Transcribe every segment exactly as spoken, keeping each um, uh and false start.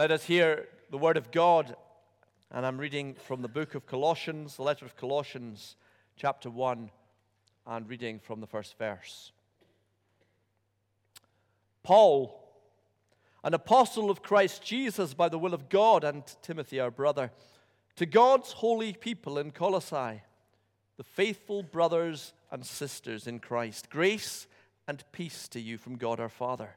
Let us hear the word of God, and I'm reading from the book of Colossians, the letter of Colossians, chapter one, and reading from the first verse. Paul, an apostle of Christ Jesus by the will of God, and Timothy our brother, to God's holy people in Colossae, the faithful brothers and sisters in Christ, grace and peace to you from God our Father.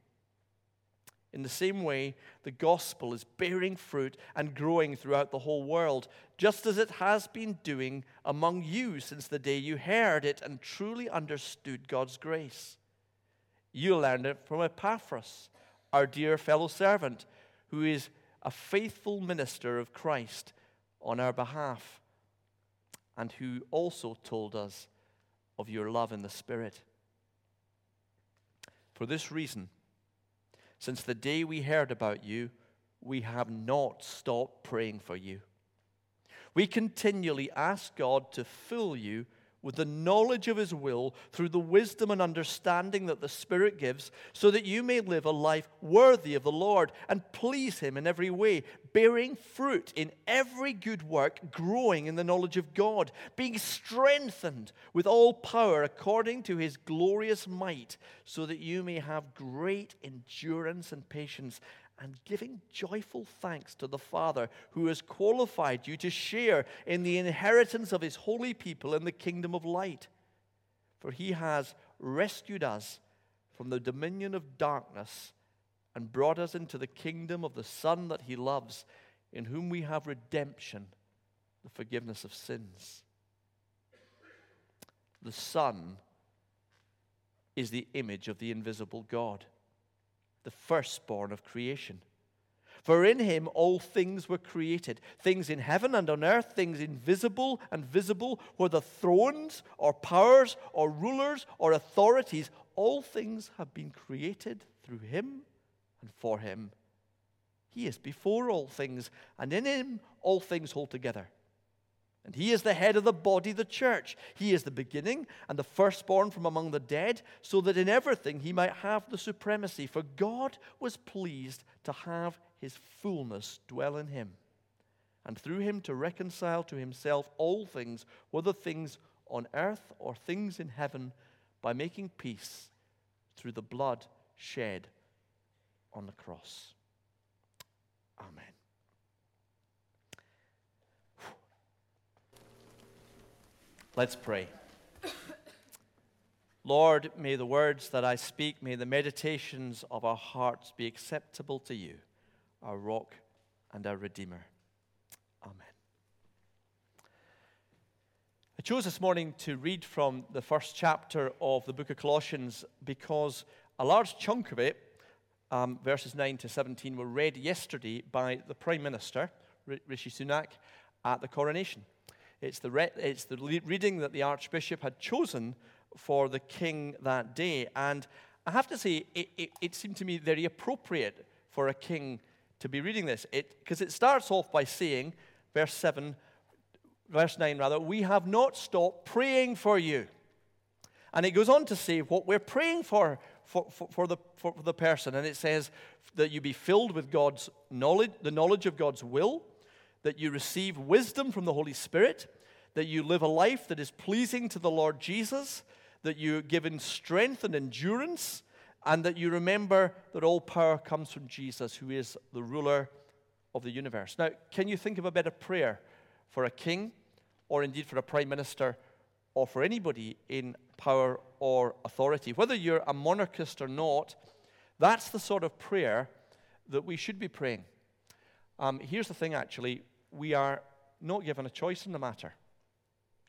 In the same way, the gospel is bearing fruit and growing throughout the whole world, just as it has been doing among you since the day you heard it and truly understood God's grace. You learned it from Epaphras, our dear fellow servant, who is a faithful minister of Christ on our behalf, and who also told us of your love in the Spirit. For this reason, since the day we heard about you, we have not stopped praying for you. We continually ask God to fill you with the knowledge of His will through the wisdom and understanding that the Spirit gives, so that you may live a life worthy of the Lord and please Him in every way, bearing fruit in every good work, growing in the knowledge of God, being strengthened with all power according to His glorious might, so that you may have great endurance and patience, and giving joyful thanks to the Father who has qualified you to share in the inheritance of His holy people in the kingdom of light. For He has rescued us from the dominion of darkness and brought us into the kingdom of the Son that He loves, in whom we have redemption, the forgiveness of sins. The Son is the image of the invisible God, the firstborn of creation. For in Him all things were created, things in heaven and on earth, things invisible and visible, whether thrones or powers or rulers or authorities, all things have been created through Him and for Him. He is before all things, and in Him all things hold together. And He is the head of the body, the church. He is the beginning and the firstborn from among the dead, so that in everything He might have the supremacy. For God was pleased to have His fullness dwell in Him, and through Him to reconcile to Himself all things, whether things on earth or things in heaven, by making peace through the blood shed on the cross. Amen. Let's pray. Lord, may the words that I speak, may the meditations of our hearts be acceptable to you, our rock and our redeemer. Amen. I chose this morning to read from the first chapter of the book of Colossians because a large chunk of it, um, verses nine to seventeen, were read yesterday by the Prime Minister, Rishi Sunak, at the coronation. It's the, re- it's the reading that the Archbishop had chosen for the king that day. And I have to say, it, it, it seemed to me very appropriate for a king to be reading this. Because it, it starts off by saying, verse seven, verse nine rather, we have not stopped praying for you. And it goes on to say what we're praying for, for, for, for, the, for the person. And it says that you be filled with God's knowledge, the knowledge of God's will, that you receive wisdom from the Holy Spirit, that you live a life that is pleasing to the Lord Jesus, that you are given strength and endurance, and that you remember that all power comes from Jesus, who is the ruler of the universe. Now, can you think of a better prayer for a king, or indeed for a prime minister, or for anybody in power or authority? Whether you're a monarchist or not, that's the sort of prayer that we should be praying. Um, here's the thing, actually. We are not given a choice in the matter.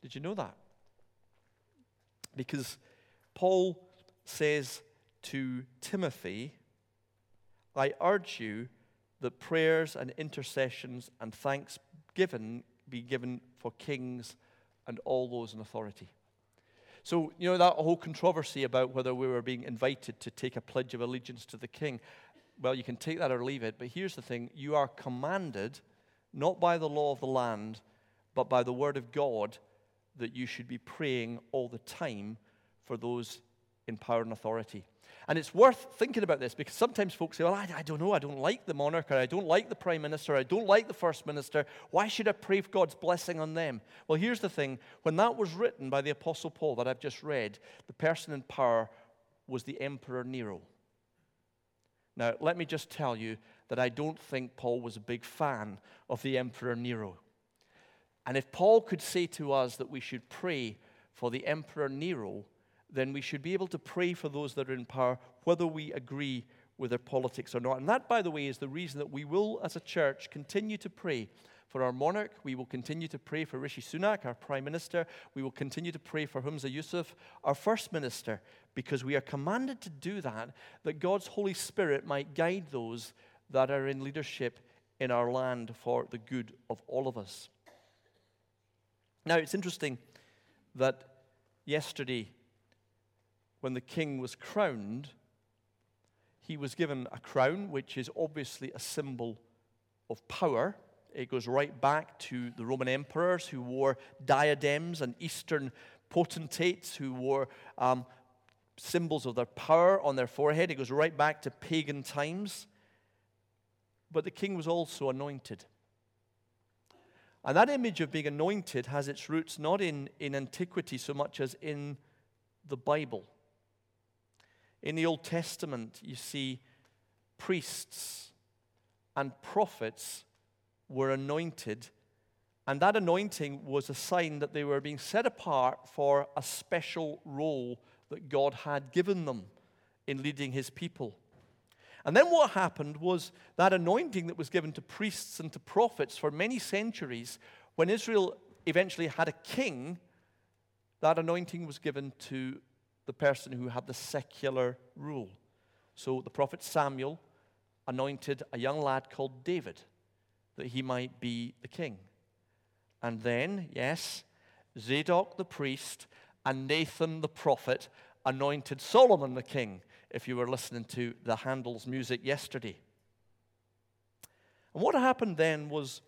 Did you know that? Because Paul says to Timothy, I urge you that prayers and intercessions and thanksgiving be given for kings and all those in authority. So, you know, that whole controversy about whether we were being invited to take a pledge of allegiance to the king, well, you can take that or leave it, but here's the thing. You are commanded, not by the law of the land, but by the word of God, that you should be praying all the time for those in power and authority. And it's worth thinking about this, because sometimes folks say, well, I, I don't know, I don't like the monarch, or I don't like the prime minister, or I don't like the first minister. Why should I pray for God's blessing on them? Well, here's the thing. When that was written by the Apostle Paul that I've just read, the person in power was the Emperor Nero. Now, let me just tell you that I don't think Paul was a big fan of the Emperor Nero. And if Paul could say to us that we should pray for the Emperor Nero, then we should be able to pray for those that are in power, whether we agree with their politics or not. And that, by the way, is the reason that we will, as a church, continue to pray for our monarch. We will continue to pray for Rishi Sunak, our prime minister. We will continue to pray for Humza Yusuf, our first minister, because we are commanded to do that, that God's Holy Spirit might guide those that are in leadership in our land for the good of all of us. Now, it's interesting that yesterday, when the king was crowned, he was given a crown, which is obviously a symbol of power. It goes right back to the Roman emperors who wore diadems and Eastern potentates who wore um, symbols of their power on their forehead. It goes right back to pagan times. But the king was also anointed. And that image of being anointed has its roots not in, in antiquity so much as in the Bible. In the Old Testament, you see priests and prophets were anointed, and that anointing was a sign that they were being set apart for a special role that God had given them in leading his people. And then what happened was that anointing that was given to priests and to prophets for many centuries, when Israel eventually had a king, that anointing was given to the person who had the secular rule. So the prophet Samuel anointed a young lad called David that he might be the king. And then, yes, Zadok the priest and Nathan the prophet anointed Solomon the king, if you were listening to the Handel's music yesterday. And what happened then was,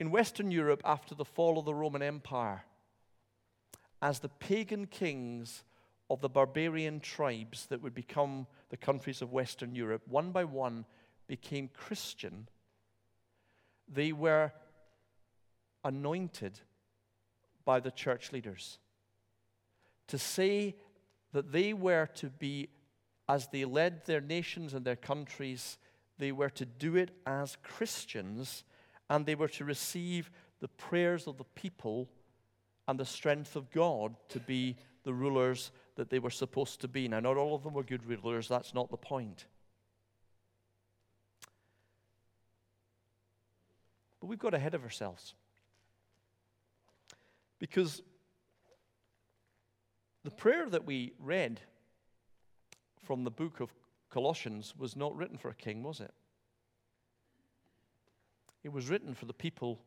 in Western Europe, after the fall of the Roman Empire, as the pagan kings of the barbarian tribes that would become the countries of Western Europe, one by one, became Christian, they were anointed by the church leaders to say that they were to be, as they led their nations and their countries, they were to do it as Christians, and they were to receive the prayers of the people and the strength of God to be the rulers that they were supposed to be. Now, not all of them were good rulers. That's not the point. But we've got ahead of ourselves. Because the prayer that we read from the book of Colossians was not written for a king, was it? It was written for the people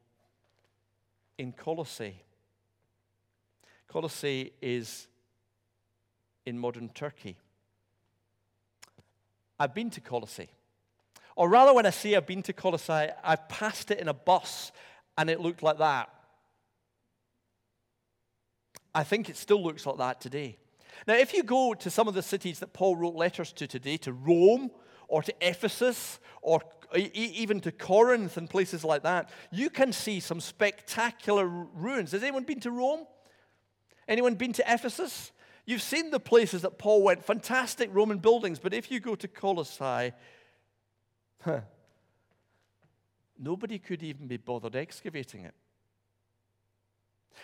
in Colossae. Colossae is in modern Turkey. I've been to Colossae. Or rather, when I say I've been to Colossae, I've passed it in a bus, and it looked like that. I think it still looks like that today. Now, if you go to some of the cities that Paul wrote letters to today, to Rome or to Ephesus or even to Corinth and places like that, you can see some spectacular ruins. Has anyone been to Rome? Anyone been to Ephesus? You've seen the places that Paul went, fantastic Roman buildings, but if you go to Colossae, huh, nobody could even be bothered excavating it.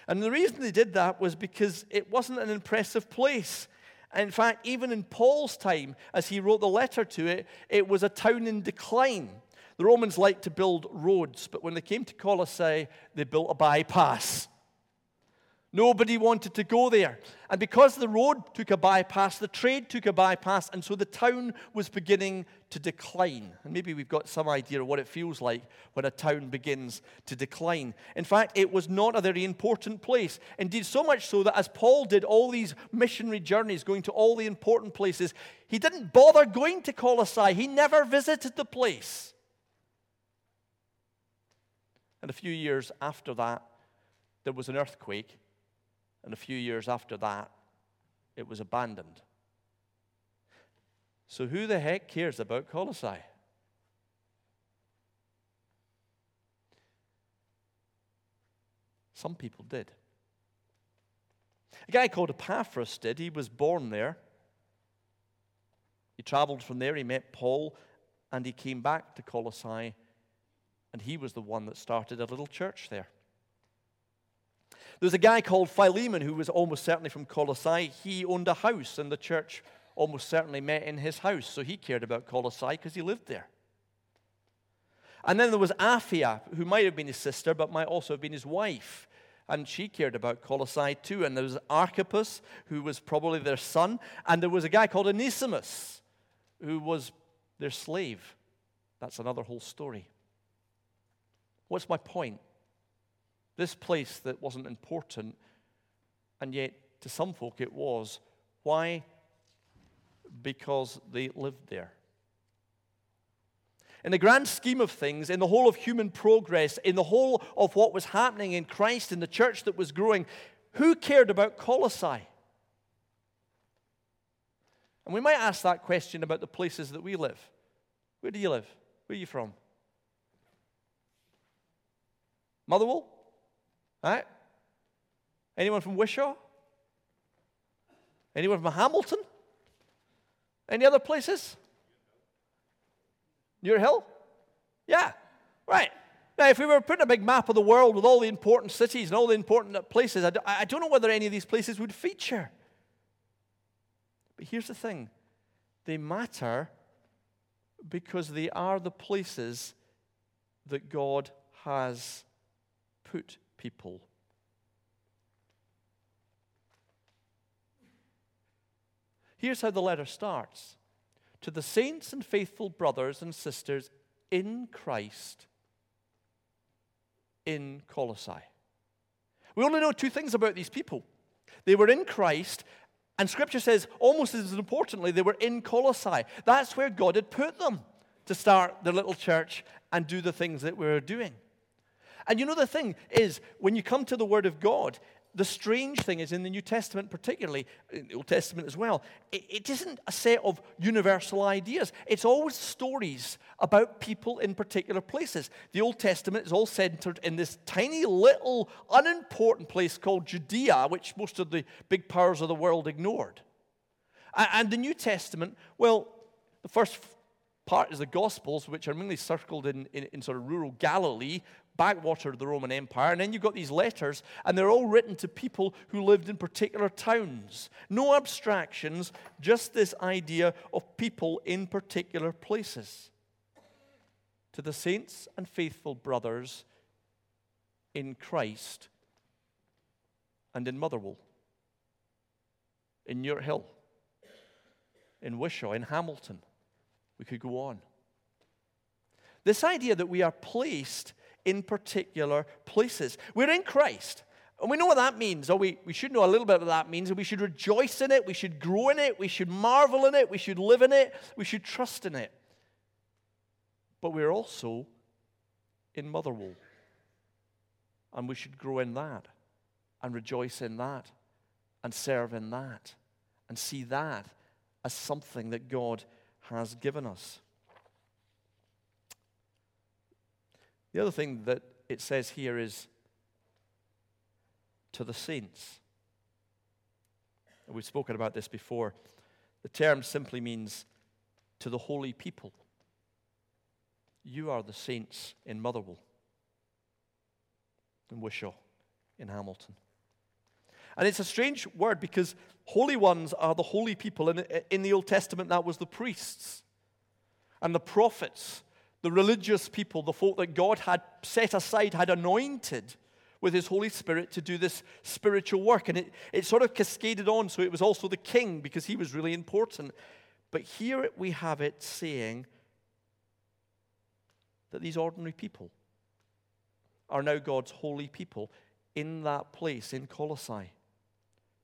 And the reason they did that was because it wasn't an impressive place. And in fact, even in Paul's time, as he wrote the letter to it, it was a town in decline. The Romans liked to build roads, but when they came to Colossae, they built a bypass. Nobody wanted to go there. And because the road took a bypass, the trade took a bypass, and so the town was beginning to decline. And maybe we've got some idea of what it feels like when a town begins to decline. In fact, it was not a very important place. Indeed, so much so that as Paul did all these missionary journeys, going to all the important places, he didn't bother going to Colossae. He never visited the place. And a few years after that, there was an earthquake. And a few years after that, it was abandoned. So who the heck cares about Colossae? Some people did. A guy called Epaphras did. He was born there. He traveled from there. He met Paul, and he came back to Colossae, and he was the one that started a little church there. There's a guy called Philemon who was almost certainly from Colossae. He owned a house, and the church almost certainly met in his house. So he cared about Colossae because he lived there. And then there was Aphia, who might have been his sister, but might also have been his wife. And she cared about Colossae too. And there was Archippus, who was probably their son. And there was a guy called Onesimus, who was their slave. That's another whole story. What's my point? This place that wasn't important, and yet to some folk it was. Why? Because they lived there. In the grand scheme of things, in the whole of human progress, in the whole of what was happening in Christ, in the church that was growing, who cared about Colossae? And we might ask that question about the places that we live. Where do you live? Where are you from? Motherwell? Right? Anyone from Wishaw? Anyone from Hamilton? Any other places? Newarthill? Yeah, right. Now, if we were putting a big map of the world with all the important cities and all the important places, I don't know whether any of these places would feature. But here's the thing. They matter because they are the places that God has put people. Here's how the letter starts. To the saints and faithful brothers and sisters in Christ in Colossae. We only know two things about these people. They were in Christ, and Scripture says, almost as importantly, they were in Colossae. That's where God had put them to start their little church and do the things that we were doing. And you know the thing is, when you come to the Word of God, the strange thing is in the New Testament particularly, in the Old Testament as well, it, it isn't a set of universal ideas. It's always stories about people in particular places. The Old Testament is all centered in this tiny little unimportant place called Judea, which most of the big powers of the world ignored. And the New Testament, well, the first part is the Gospels, which are mainly circled in, in, in sort of rural Galilee, backwater of the Roman Empire, and then you've got these letters, and they're all written to people who lived in particular towns. No abstractions, just this idea of people in particular places. To the saints and faithful brothers in Christ and in Motherwell, in Newarthill, in Wishaw, in Hamilton. We could go on. This idea that we are placed in particular places. We're in Christ, and we know what that means, or we, we should know a little bit what that means, and we should rejoice in it, we should grow in it, we should marvel in it, we should live in it, we should trust in it. But we're also in Motherwell, and we should grow in that, and rejoice in that, and serve in that, and see that as something that God has given us. The other thing that it says here is to the saints. We've spoken about this before. The term simply means to the holy people. You are the saints in Motherwell, in Wishaw, in Hamilton. And it's a strange word because holy ones are the holy people. And in the Old Testament, that was the priests and the prophets. The religious people, the folk that God had set aside, had anointed with his Holy Spirit to do this spiritual work. And it, it sort of cascaded on, so it was also the king because he was really important. But here we have it saying that these ordinary people are now God's holy people in that place, in Colossae.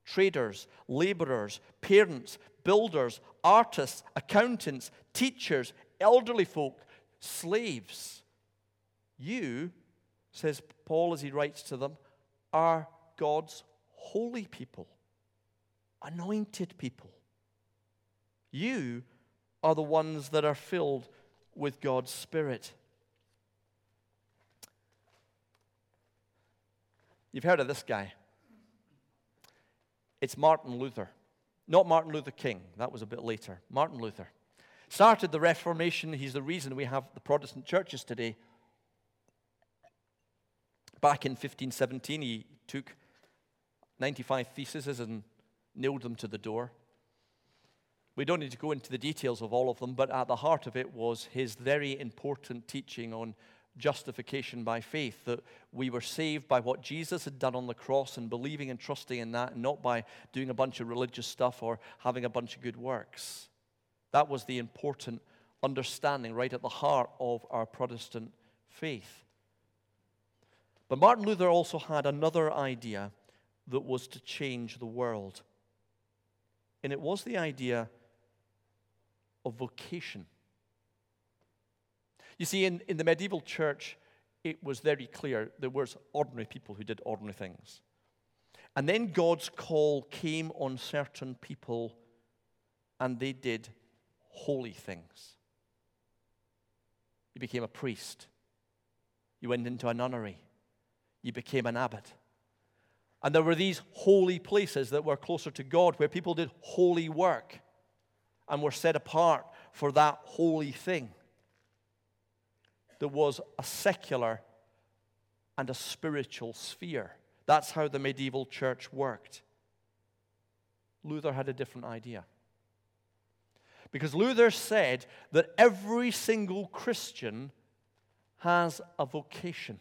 Traders, laborers, parents, builders, artists, accountants, teachers, elderly folk, slaves. You, says Paul as he writes to them, are God's holy people, anointed people. You are the ones that are filled with God's Spirit. You've heard of this guy. It's Martin Luther. Not Martin Luther King. That was a bit later. Martin Luther. Started the Reformation. He's the reason we have the Protestant churches today. Back in fifteen seventeen, he took ninety-five theses and nailed them to the door. We don't need to go into the details of all of them, but at the heart of it was his very important teaching on justification by faith, that we were saved by what Jesus had done on the cross and believing and trusting in that, and not by doing a bunch of religious stuff or having a bunch of good works. That was the important understanding right at the heart of our Protestant faith. But Martin Luther also had another idea that was to change the world. And it was the idea of vocation. You see, in, in the medieval church, it was very clear there were ordinary people who did ordinary things. And then God's call came on certain people, and they did holy things. You became a priest. You went into a nunnery. You became an abbot. And there were these holy places that were closer to God, where people did holy work and were set apart for that holy thing. There was a secular and a spiritual sphere. That's how the medieval church worked. Luther had a different idea. Because Luther said that every single Christian has a vocation.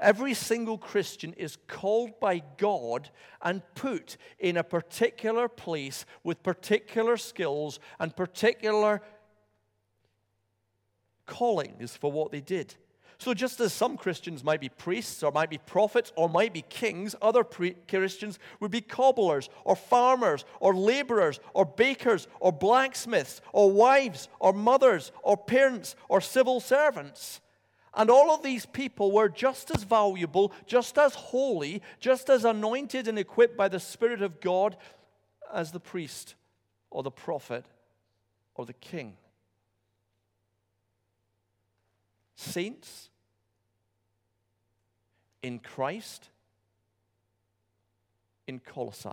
Every single Christian is called by God and put in a particular place with particular skills and particular callings for what they did. So just as some Christians might be priests or might be prophets or might be kings, other pre- Christians would be cobblers or farmers or laborers or bakers or blacksmiths or wives or mothers or parents or civil servants. And all of these people were just as valuable, just as holy, just as anointed and equipped by the Spirit of God as the priest or the prophet or the king. Saints in Christ in Colossae.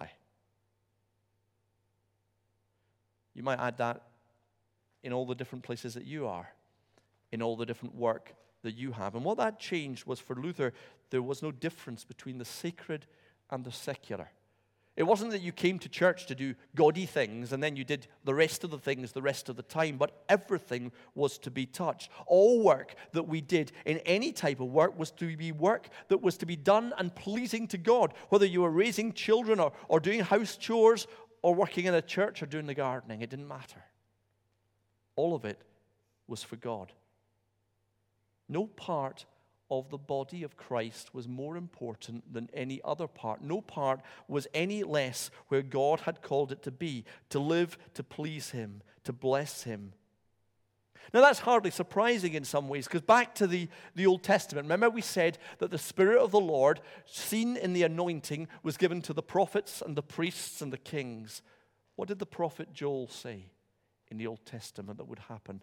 You might add that in all the different places that you are, in all the different work that you have. And what that changed was, for Luther, there was no difference between the sacred and the secular. It wasn't that you came to church to do gaudy things and then you did the rest of the things the rest of the time, but everything was to be touched. All work that we did in any type of work was to be work that was to be done and pleasing to God, whether you were raising children or, or doing house chores or working in a church or doing the gardening. It didn't matter. All of it was for God. No part of the body of Christ was more important than any other part. No part was any less where God had called it to be, to live, to please him, to bless him. Now that's hardly surprising in some ways, because back to the, the Old Testament, remember we said that the Spirit of the Lord, seen in the anointing, was given to the prophets and the priests and the kings. What did the prophet Joel say in the Old Testament that would happen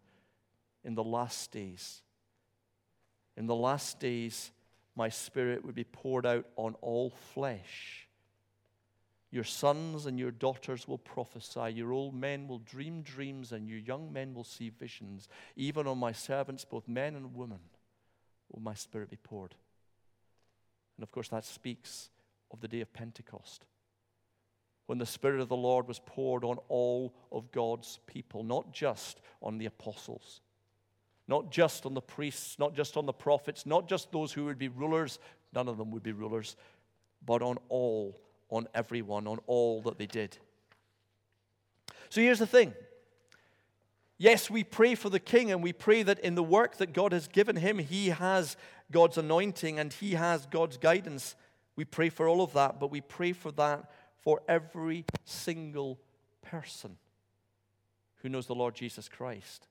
in the last days? In the last days, my Spirit would be poured out on all flesh. Your sons and your daughters will prophesy. Your old men will dream dreams, and your young men will see visions. Even on my servants, both men and women, will my Spirit be poured. And of course, that speaks of the day of Pentecost, when the Spirit of the Lord was poured on all of God's people, not just on the apostles, not just on the priests, not just on the prophets, not just those who would be rulers, None of them would be rulers, but on all, on everyone, on all that they did. So here's the thing. Yes, we pray for the king, and we pray that in the work that God has given him, he has God's anointing and he has God's guidance. We pray for all of that, but we pray for that for every single person who knows the Lord Jesus Christ,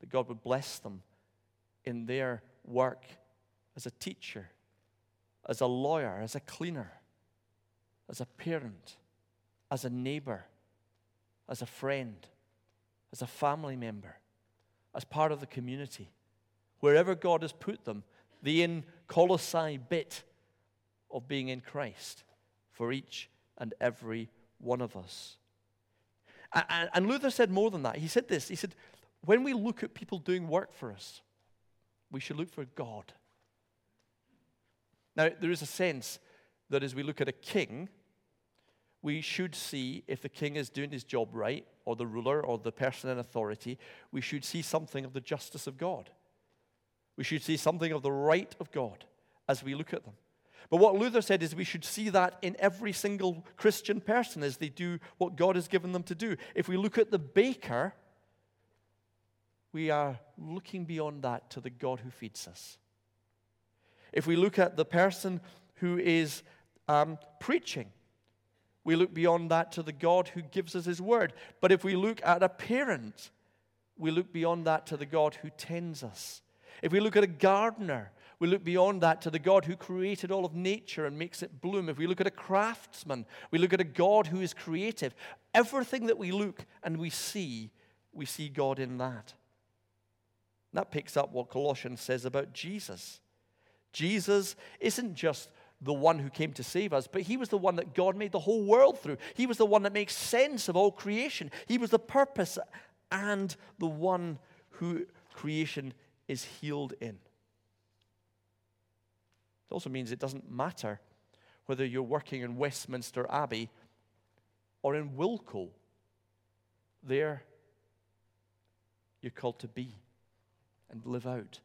that God would bless them in their work as a teacher, as a lawyer, as a cleaner, as a parent, as a neighbor, as a friend, as a family member, as part of the community. Wherever God has put them, the in Colossae bit of being in Christ for each and every one of us. And Luther said more than that. He said this. He said, when we look at people doing work for us, we should look for God. Now, there is a sense that as we look at a king, we should see if the king is doing his job right, or the ruler, or the person in authority. We should see something of the justice of God. We should see something of the right of God as we look at them. But what Luther said is we should see that in every single Christian person as they do what God has given them to do. If we look at the baker, we are looking beyond that to the God who feeds us. If we look at the person who is um, preaching, we look beyond that to the God who gives us his word. But if we look at a parent, we look beyond that to the God who tends us. If we look at a gardener, we look beyond that to the God who created all of nature and makes it bloom. If we look at a craftsman, we look at a God who is creative. Everything that we look and we see, we see God in that. And that picks up what Colossians says about Jesus. Jesus isn't just the one who came to save us, but he was the one that God made the whole world through. He was the one that makes sense of all creation. He was the purpose and the one who creation is healed in. It also means it doesn't matter whether you're working in Westminster Abbey or in Wilco. There, you're called to be and live out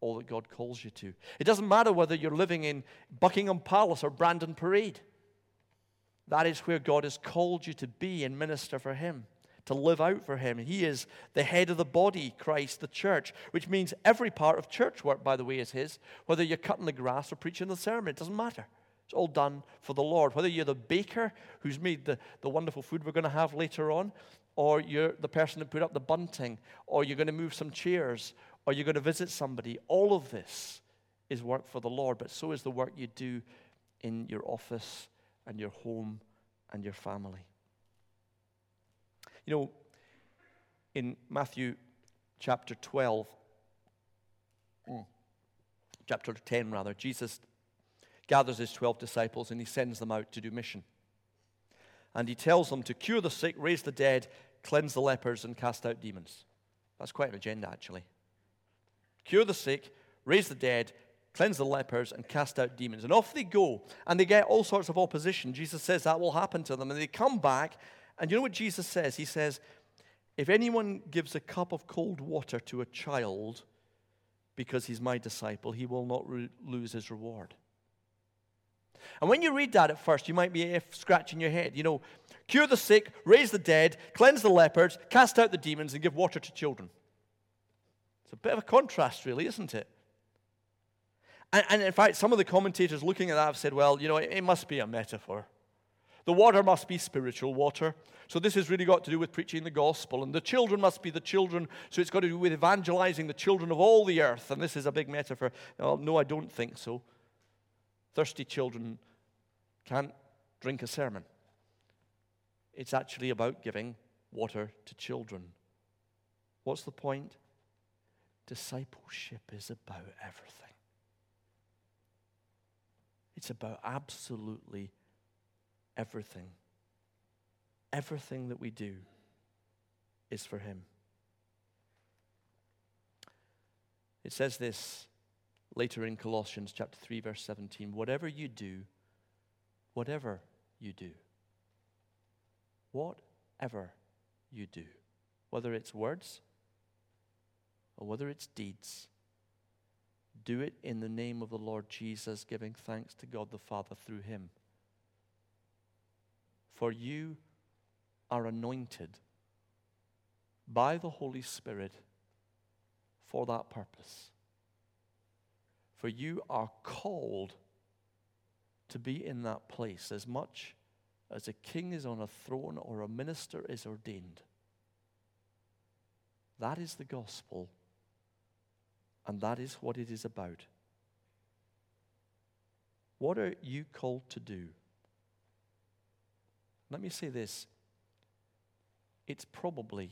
all that God calls you to. It doesn't matter whether you're living in Buckingham Palace or Brandon Parade. That is where God has called you to be and minister for him, to live out for him. He is the head of the body, Christ, the church, which means every part of church work, by the way, is his. Whether you're cutting the grass or preaching the sermon, it doesn't matter. It's all done for the Lord. Whether you're the baker who's made the, the wonderful food we're going to have later on, or you're the person that put up the bunting, or you're going to move some chairs, or you're going to visit somebody, all of this is work for the Lord, but so is the work you do in your office and your home and your family. You know, in Matthew chapter twelve, mm. chapter ten rather, Jesus gathers his twelve disciples and he sends them out to do mission. And he tells them to cure the sick, raise the dead, cleanse the lepers, and cast out demons. That's quite an agenda, actually. Cure the sick, raise the dead, cleanse the lepers, and cast out demons. And off they go, and they get all sorts of opposition. Jesus says that will happen to them, and they come back, and you know what Jesus says? He says, if anyone gives a cup of cold water to a child because he's my disciple, he will not re- lose his reward. And when you read that at first, you might be scratching your head. You know, cure the sick, raise the dead, cleanse the lepers, cast out the demons, and give water to children. It's a bit of a contrast, really, isn't it? And, and in fact, some of the commentators looking at that have said, well, you know, it, it must be a metaphor. The water must be spiritual water. So this has really got to do with preaching the gospel. And the children must be the children. So it's got to do with evangelizing the children of all the earth. And this is a big metaphor. Well, no, I don't think so. Thirsty children can't drink a sermon. It's actually about giving water to children. What's the point? Discipleship is about everything. It's about absolutely everything. Everything that we do is for him. It says this later in Colossians chapter three, verse seventeen. Whatever you do, whatever you do, whatever you do, whether it's words, or whether it's deeds, Do it in the name of the Lord Jesus, giving thanks to God the Father through him. For you are anointed by the Holy Spirit for that purpose. For you are called to be in that place as much as a king is on a throne or a minister is ordained. That is the gospel, and that is what it is about. What are you called to do? Let me say this. It's probably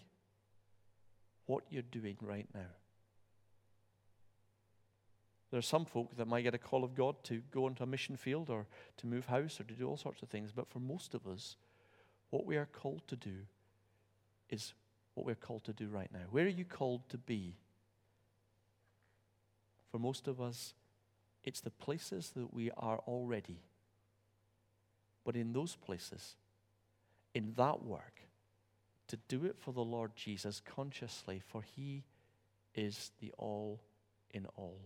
what you're doing right now. There are some folk that might get a call of God to go into a mission field or to move house or to do all sorts of things. But for most of us, what we are called to do is what we're called to do right now. Where are you called to be? For most of us, it's the places that we are already. But in those places, in that work, to do it for the Lord Jesus consciously, for he is the all in all.